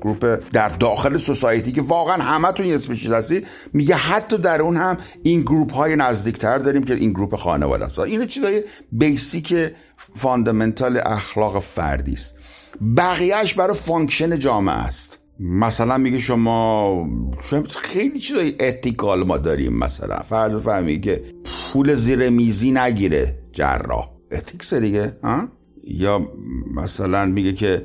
گروپ در داخل سوسایتی که واقعا همه تون اسپیشیز هستید، میگه حتی در اون هم این گروپ های نزدیکتر داریم که این گروپ خانواده است. این چیزای بیسیک فاندامنتال اخلاق فردی است، بقیهش برای فانکشن جامعه است. مثلا میگه شما خیلی چیزای اتیکال ما داریم، مثلا فرض بفرمایید که پول زیر میزی نگیره جراح، اتیکس دیگه ها. یا مثلا میگه که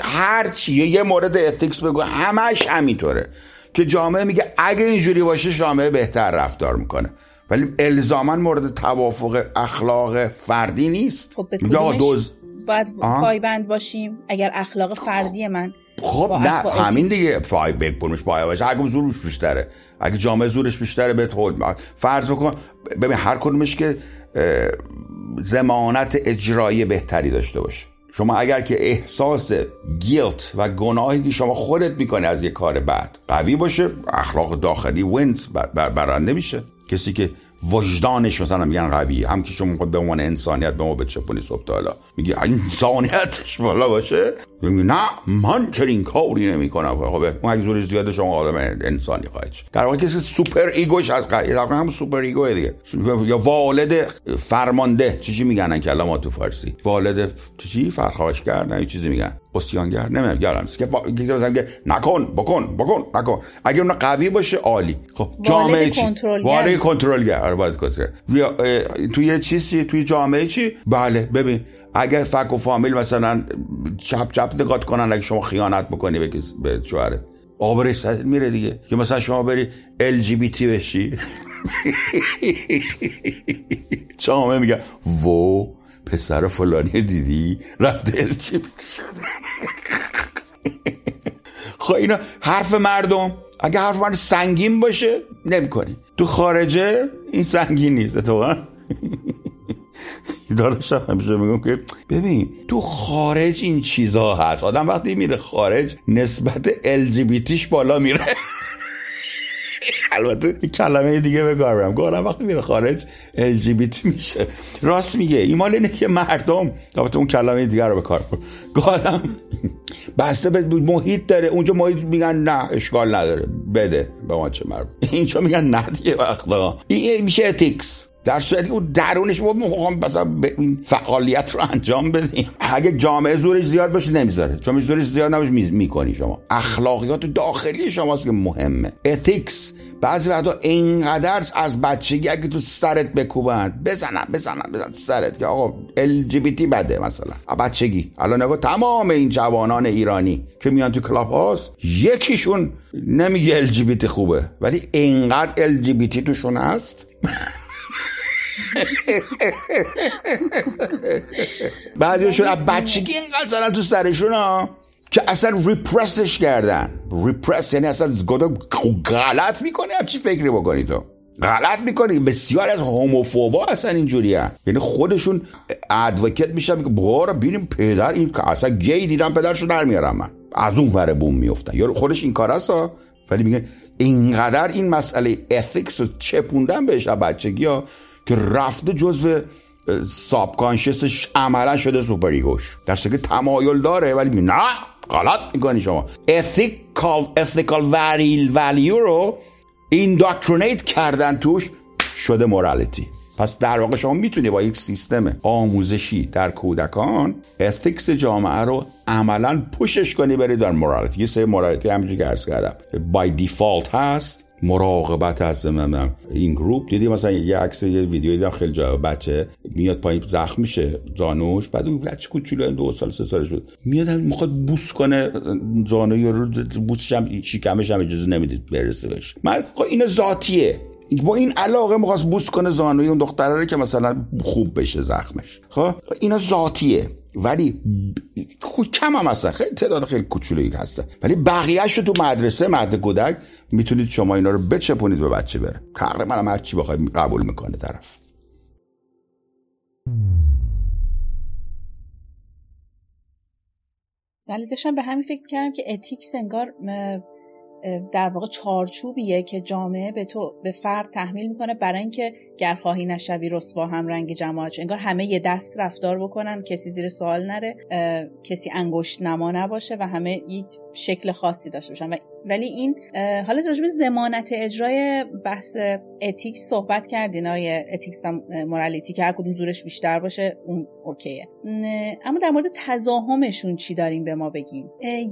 هر چی یه مورد اتیکس بگو همش همینطوره، که جامعه میگه اگه اینجوری باشه جامعه بهتر رفتار میکنه، ولی الزاما مورد توافق اخلاق فردی نیست. خب باید پایبند باشیم اگر اخلاق فردی من خب نه همین دیگه فایب برمش پایه باشه. اگه زورش بیشتره، اگه جامعه زورش بیشتره بهت حل. فرض بکن ببین هر کدومش که ضمانت اجرایی بهتری داشته باشه. شما اگر که احساس گیلت و گناهی که شما خودت میکنی از یک کار بد قوی باشه، اخلاق داخلی وینز برنده میشه. کسی که وجدانش مثلا میگن قوی، هم که شما خود به عنوان انسانیت به ما بچپونی صبح تا حالا میگی انسانیتش بالا باشه، میگی نه من چنین کاری نمیکنم، خب اگه زورش زیاده شما آدم انسانی خواهید شد. در واقع کسی سوپر ایگوش از واقعا هم سوپر ایگو دیگه، یا والد فرمانده، چیزی میگن کلمات تو فارسی، والد چیزی فرخاشگر نه چیزی میگن، اسیانگر نمیدونم یارم که مثلا میگه نکن بکن نکن. اگه اون قوی باشه عالی. خب جامعه والد کنترلگر باز کنترل توی یه چیزی توی جامعه چی؟ بله ببین اگر فک و فامیل مثلا چپ نگات کنن، اگه شما خیانت بکنی به شوهرت آبروی سر میره دیگه، که مثلا شما بری ال جی بی تی بشی جامعه میگه وو پسر فلانی دیدی رفت ال جی بی تی شده. خب اینا حرف مردم، اگه حرف من سنگین باشه نمی‌کنی. تو خارجه این سنگین نیست اتفاقا. دارشم همیشه میگم که ببین تو خارج این چیزها هست، آدم وقتی میره خارج نسبت LGBTش بالا میره. البته کلمه دیگه بگارم، گارم وقتی میره خارج LGBT میشه. راست میگه، ایمال اینه که مردم دابطه اون کلمه دیگه رو بکار برد. گادم بسته به محیط داره، اونجا محیط میگن نه اشکال نداره بده به ما چه مرد، اینجا میگن نه دیگه وقتا این میشه اتیکس. در صورتی اون درونش بود میخوام مثلا این فعالیت رو انجام بدیم. اگه جامعه زورش زیاد باشه نمیذاره، چون زورش زیاد نباشه میکنی. شما اخلاقیات داخلی شماست که مهمه. اتیکس بعضی وقتا اینقدر از بچگی اگه تو سرت بکوبن بزنن سرت که آقا LGBT بده، مثلا بچگی. الان نگاه تمام این جوانان ایرانی که میان تو کلاب هاست یکیشون نمیگه LGBT خوبه، ولی اینقدر LGBT توشون هست. بعضیشون از بچگی اینقدر زدن تو سرشون ها که اصلا ریپرسش کردن. ریپرس یعنی اصلا غلط میکنی، همچی فکری بکنی تو غلط میکنی. بسیار از هوموفوبا اصلا اینجوری هست، یعنی خودشون ادوکت میشن میگه بارا بینیم پدر این که اصلا گی دیدم پدرشو نرمیارم من از اون وره بوم میفتن. یا خودش این کار هست ها، ولی میگه اینقدر این مسئله ethics رو چپوندن بهش از بچگی ها که رفته جزو ساب کانشسش عملا شده سوپر ایگوش، در حالی که تمایل داره ولی نه غلط میکنی شما. ethical value رو indoctrinate کردن توش شده moralit. پس در واقع شما میتونی با یک سیستم آموزشی در کودکان ethics جامعه رو عملا پوشش کنی بری در moralit. یه سری moralit همینجوری که عرض کردم by default هست، مراقبت از این گروپ. دیدی مثلا یه عکس یه ویدیو دیدم خیلی جالب، بچه میاد پایین زخم میشه زانوش، بعد اون بچه کوچولو 2 سال 3 سالش بود میاد میخواد بوس کنه زانوی رو، بوسش هم شکمش هم اجازه نمیده برسه بهش. من این ذاتیه، با این علاقه میخواست بوس کنه زانوی اون دختره رو که مثلا خوب بشه زخمش. خب اینا ذاتیه، ولی کم هم هستن، خیلی تعداد خیلی کوچولویی هستن، ولی بقیه‌اشو تو مدرسه مهد کودک میتونید شما اینا رو بچپونید به بچه بره، تقریبا هم هر چی بخوای قبول میکنه طرف. ولی داشتم به همین فکر کردم که اتیکس انگار در واقع چارچوبیه که جامعه به فرد تحمیل میکنه برای اینکه گرخواهی نشوی رسوا هم رنگ جماعت. انگار همه یه دست رفتار بکنن، کسی زیر سوال نره، کسی انگشت نما نباشه و همه یک شکل خاصی داشته باشن. ولی این حالا راجع به ضمانت اجرای بحث اتیکس صحبت کردین، اتیکس و مورالیتی که هر کدوم زورش بیشتر باشه اون اوکیه. اما در مورد تزاهمشون چی داریم به ما بگیم؟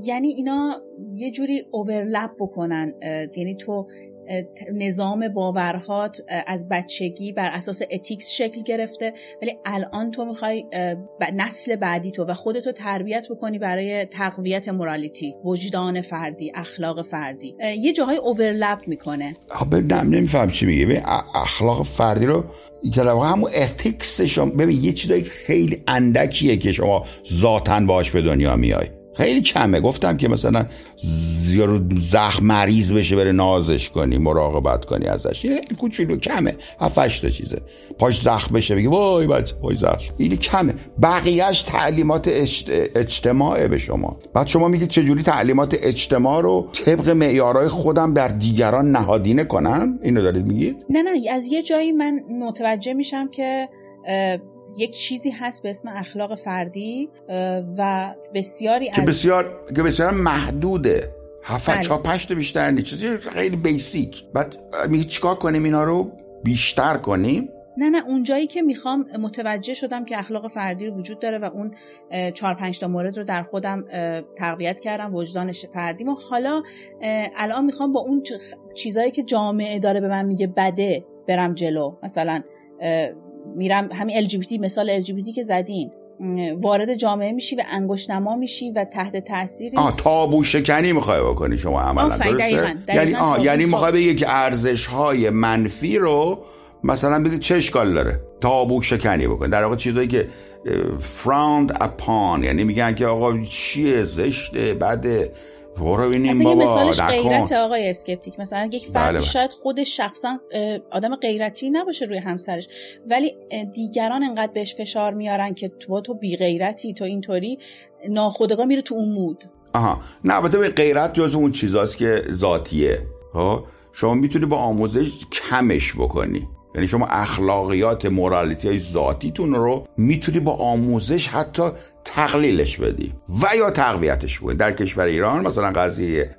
یعنی اینا یه جوری اوورلپ بکنن، یعنی تو نظام باورهات از بچگی بر اساس اتیکس شکل گرفته ولی الان تو میخوای نسل بعدی تو و خودتو تربیت بکنی برای تقویت مورالیتی، وجدان فردی، اخلاق فردی. یه جاهای اوورلپ میکنه. خب نمیفهم چی میگه. اخلاق فردی رو در واقع همون اتیکسش ببین یه چیزای خیلی اندکیه که شما ذاتاً باهاش به دنیا میای، خیلی کمه. گفتم که مثلا یارو زخم مریض بشه بره نازش کنی، مراقبت کنی ازش، این خیلی کوچولو کمه، 7-8 تا چیزه. پاش زخم بشه بگی وای بچه پای زخم، این کمه. بقیهش تعلیمات اجتماعه به شما. بعد شما میگید چجوری تعلیمات اجتماع رو طبق معیارهای خودم در دیگران نهادینه کنم؟ اینو دارید میگید؟ نه از یه جایی من متوجه میشم که یک چیزی هست به اسم اخلاق فردی و بسیاری که بسیار محدوده، 7-8 بیشتر نیست، چیزی خیلی بیسیک. بعد میگه چیکار کنیم اینا رو بیشتر کنیم؟ نه اونجایی که میخوام متوجه شدم که اخلاق فردی وجود داره و اون 4-5 تا مورد رو در خودم تقویت کردم، وجدان فردیم، و حالا الان میخوام با اون چیزایی که جامعه داره به من میگه بده برم جلو. مثلا میرم همین LGBT، مثال LGBT که زدین، وارد جامعه میشی و انگشت نما میشی و تحت تأثیری تابو شکنی میخوای بکنی شما عملا، درسته؟ یعنی میخوای بگی که ارزش‌های منفی رو مثلا بگی چه اشکال داره تابو شکنی بکن، در واقع چیزایی که frowned upon، یعنی میگن که آقا چیه زشته بده برو ببینیم بابا. مثلا مثالش غیرت آقای اسکپتیک، مثلا یک فرد شاید خود شخصا آدم غیرتی نباشه روی همسرش، ولی دیگران انقدر بهش فشار میارن که تو بی غیرتی، تو اینطوری، ناخودآگاه میره تو اون مود. نه البته به غیرت جز اون چیزاست که ذاتیه. شما میتونی با آموزش کمش بکنی، یعنی شما اخلاقیات مورالیتی‌های ذاتیتون رو میتونی با آموزش حتی تقلیلش بدی و یا تقویتش بدی. در کشور ایران مثلا قضیه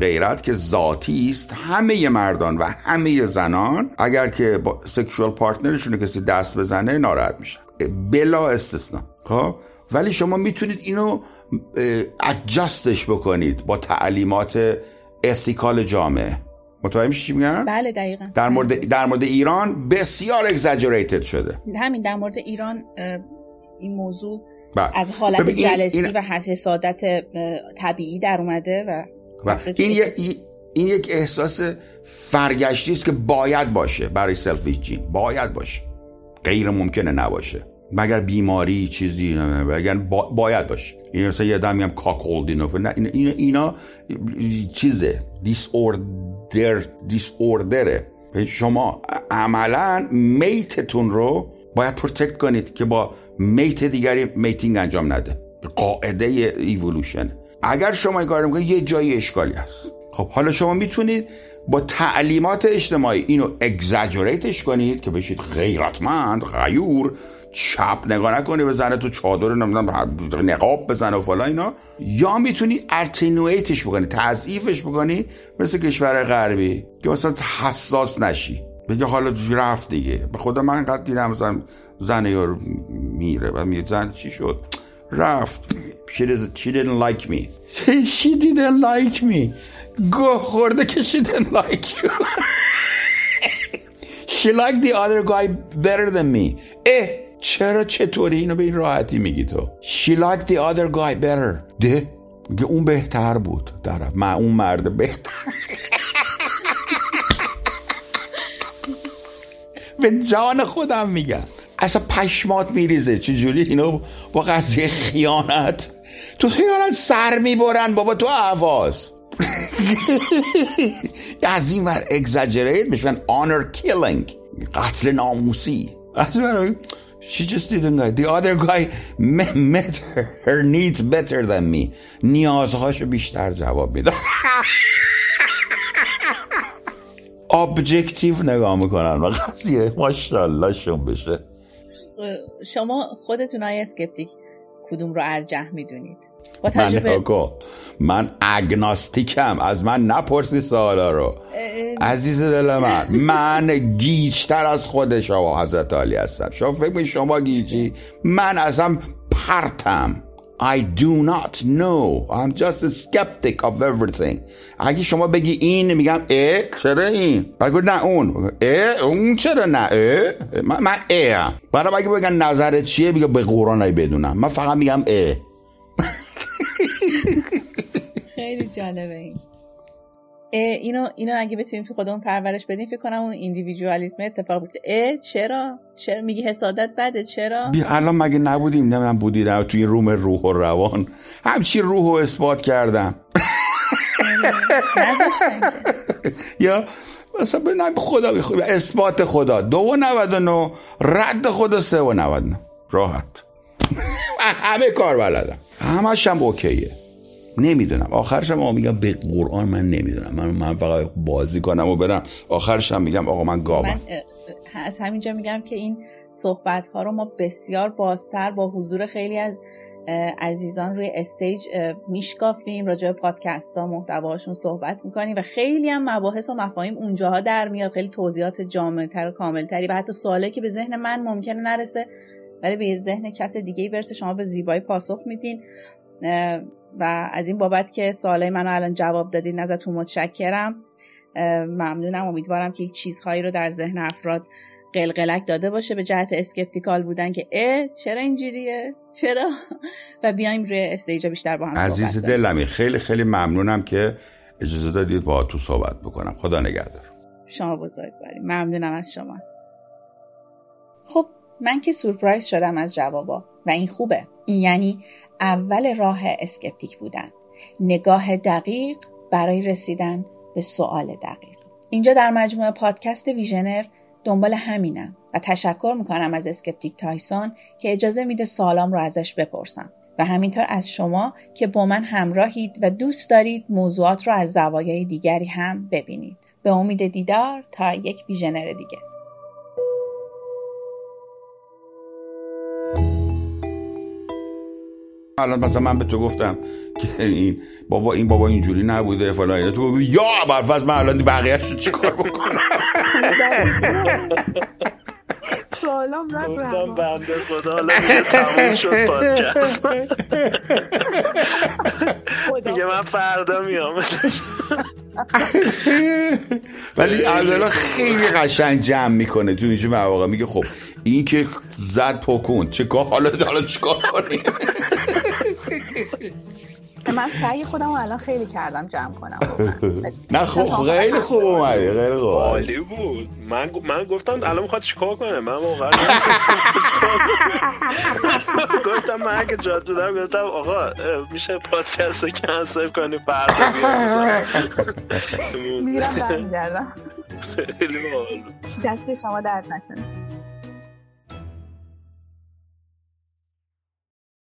غیرت که ذاتی است، همه مردان و همه زنان اگر که با سکشوال پارتنرشون کسی دست بزنه ناراحت میشن بلا استثنا. خب ولی شما میتونید اینو ادجاستش بکنید با تعلیمات اتیکال جامعه. متوجه میشی چی میگم؟ بله دقیقاً. در مورد ایران بسیار اگزاجریتد شده. همین در مورد ایران این موضوع از حالت جلسی و حسادت طبیعی در اومده و این یک احساس فرگشتی است که باید باشه برای سلف ایجین، باید باشه، غیر ممکنه نباشه مگر بیماری چیزی، مگر باید باشه. این مثلا یه آدم میگم کاکولدینوف، نه اینا چیزه دیسوردره. شما عملا میتتون رو باید پروتکت کنید که با میت دیگری میتینگ انجام نده، قاعده ایولوشن. اگر شما این کار میکنید یه جایی اشکالی هست. خب حالا شما میتونید با تعلیمات اجتماعی اینو اگزاجریتش کنید که بشید غیرتمند، غیور، چپ نگاه نکنی بزنه تو چادر، نقاب بزنه و فلا اینا، یا میتونی اتنویتش بکنی، تضعیفش بکنی مثل کشور غربی که مثلا حساس نشی، بگه حالا رفت دیگه. به خدا من قد دیدم مثلا زن یارو میره و میگه زن چی شد؟ رفت. She didn't like me. She didn't like me. گوه خورده که she didn't like you. She liked the other guy better than me. اه چرا چطوری اینو به این راحتی میگی تو؟ She liked the other guy better. ده میگه اون بهتر بود، طرف من اون مرد بهتر. به جان خودم میگم اصلا پشمات میریزه چجوری اینو با قضیه خیانت، تو خیانت سر میبرن بابا تو اهواز. از این ور اگزاجریت میشن honor killing، قتل ناموسی. از برای she just didn't like the other guy met her needs better than me. نیازهاشو بیشتر جواب میده. ابجکتیو نگاه میکنن و قضیه ماشاءالله شون بشه. شما خودتون های اسکپتیک کدوم رو ارجح میدونید؟ با تجربه من اگناستیکم، از من نپرسی سوالا رو. عزیز دل من، من گیجتر از خود شما حضرت علی هستم. شما فکر میکنید شما گیجی؟ من اصلا پرتم. I do not know. I'm just a skeptic of everything. اگه شما بگی این، میگم اه چرا این؟ بگو نه اون. اه اون چرا نه؟ اه من اه. برای اگه بگن نظرت چیه، میگم به قرآن ای بدونم. من فقط میگم اه. خیلی جالبه این. اینو اگه بتونیم تو خودمون پرورش بدیم فکر کنم اون ایندیویدوالیسم اتفاق بود. چرا میگی حسادت بده؟ چرا بی الان مگه نبودیم؟ نه من بودیدم تو این روم روح و روان همچی روح و اثبات کردم یا مثلا بنام خدا بخوام اثبات خدا 299 رد خدا 399 راحت همه کار بلدم، همش هم اوکیه. نمیدونم آخرش هم میگم به قرآن من نمیدونم، من فقط بازی کنم و برم. آخرش هم میگم آقا من گاوم. من از همینجا میگم که این صحبت ها رو ما بسیار بازتر با حضور خیلی از عزیزان روی استیج میشکافیم، راجع به پادکست ها محتواشون صحبت میکنیم و خیلی هم مباحث و مفاهیم اونجاها در میاد، خیلی توضیحات جامع تر و کامل تری و حتی سوالی که به ذهن من ممکنه نرسه ولی به ذهن کس دیگه‌ای برسه شما به زیبایی پاسخ میدین و از این بابت که سوالای منو الان جواب دادید ازتون متشکرم، ممنونم. امیدوارم که چیزهایی رو در ذهن افراد قلقلک داده باشه به جهت اسکپتیکال بودن که چرا اینجوریه، چرا، و بیایم روی استیج بیشتر با هم صحبت کنیم. عزیز دلمی خیلی خیلی ممنونم که اجازه دادید با تو صحبت بکنم. خدا نگهدار. شما بزرگوارید. ممنونم از شما. خب من که سورپرایز شدم از جوابا و این خوبه. این یعنی اول راه اسکپتیک بودن، نگاه دقیق برای رسیدن به سوال دقیق. اینجا در مجموعه پادکست ویژنر دنبال همینم و تشکر میکنم از اسکپتیک تایسون که اجازه میده سوالام رو ازش بپرسم و همینطور از شما که با من همراهید و دوست دارید موضوعات رو از زوایای دیگری هم ببینید. به امید دیدار تا یک ویژنر دیگه. الان مثلا من به تو گفتم که این بابا اینجوری نبوده فلان اینا، تو گفتی یا برفض من الان بقیه‌اشو چیکار بکنم؟ سلام رفتم بنده خدا حالا تموم شد پادکست دیگه، من فردا میام. ولی عبدالله خیلی قشنگ جمع میکنه تو اینجور مواقع، میگه خب این که زد پکون چیکار، حالا چیکار کنیم؟ من سعی خودم الان خیلی کردم جمع کنم. نه خب خیلی خوب اومدی، خیلی خوب، عالی بود. من گفتم الان میخواد چیکار کنه، من واقعا گفتم من اگه جاد بودم گفتم آقا میشه پادکست رو کنسل کنی فردا بیارم میرم برمیگردم. خیلی عالی، دست شما درد نکنه.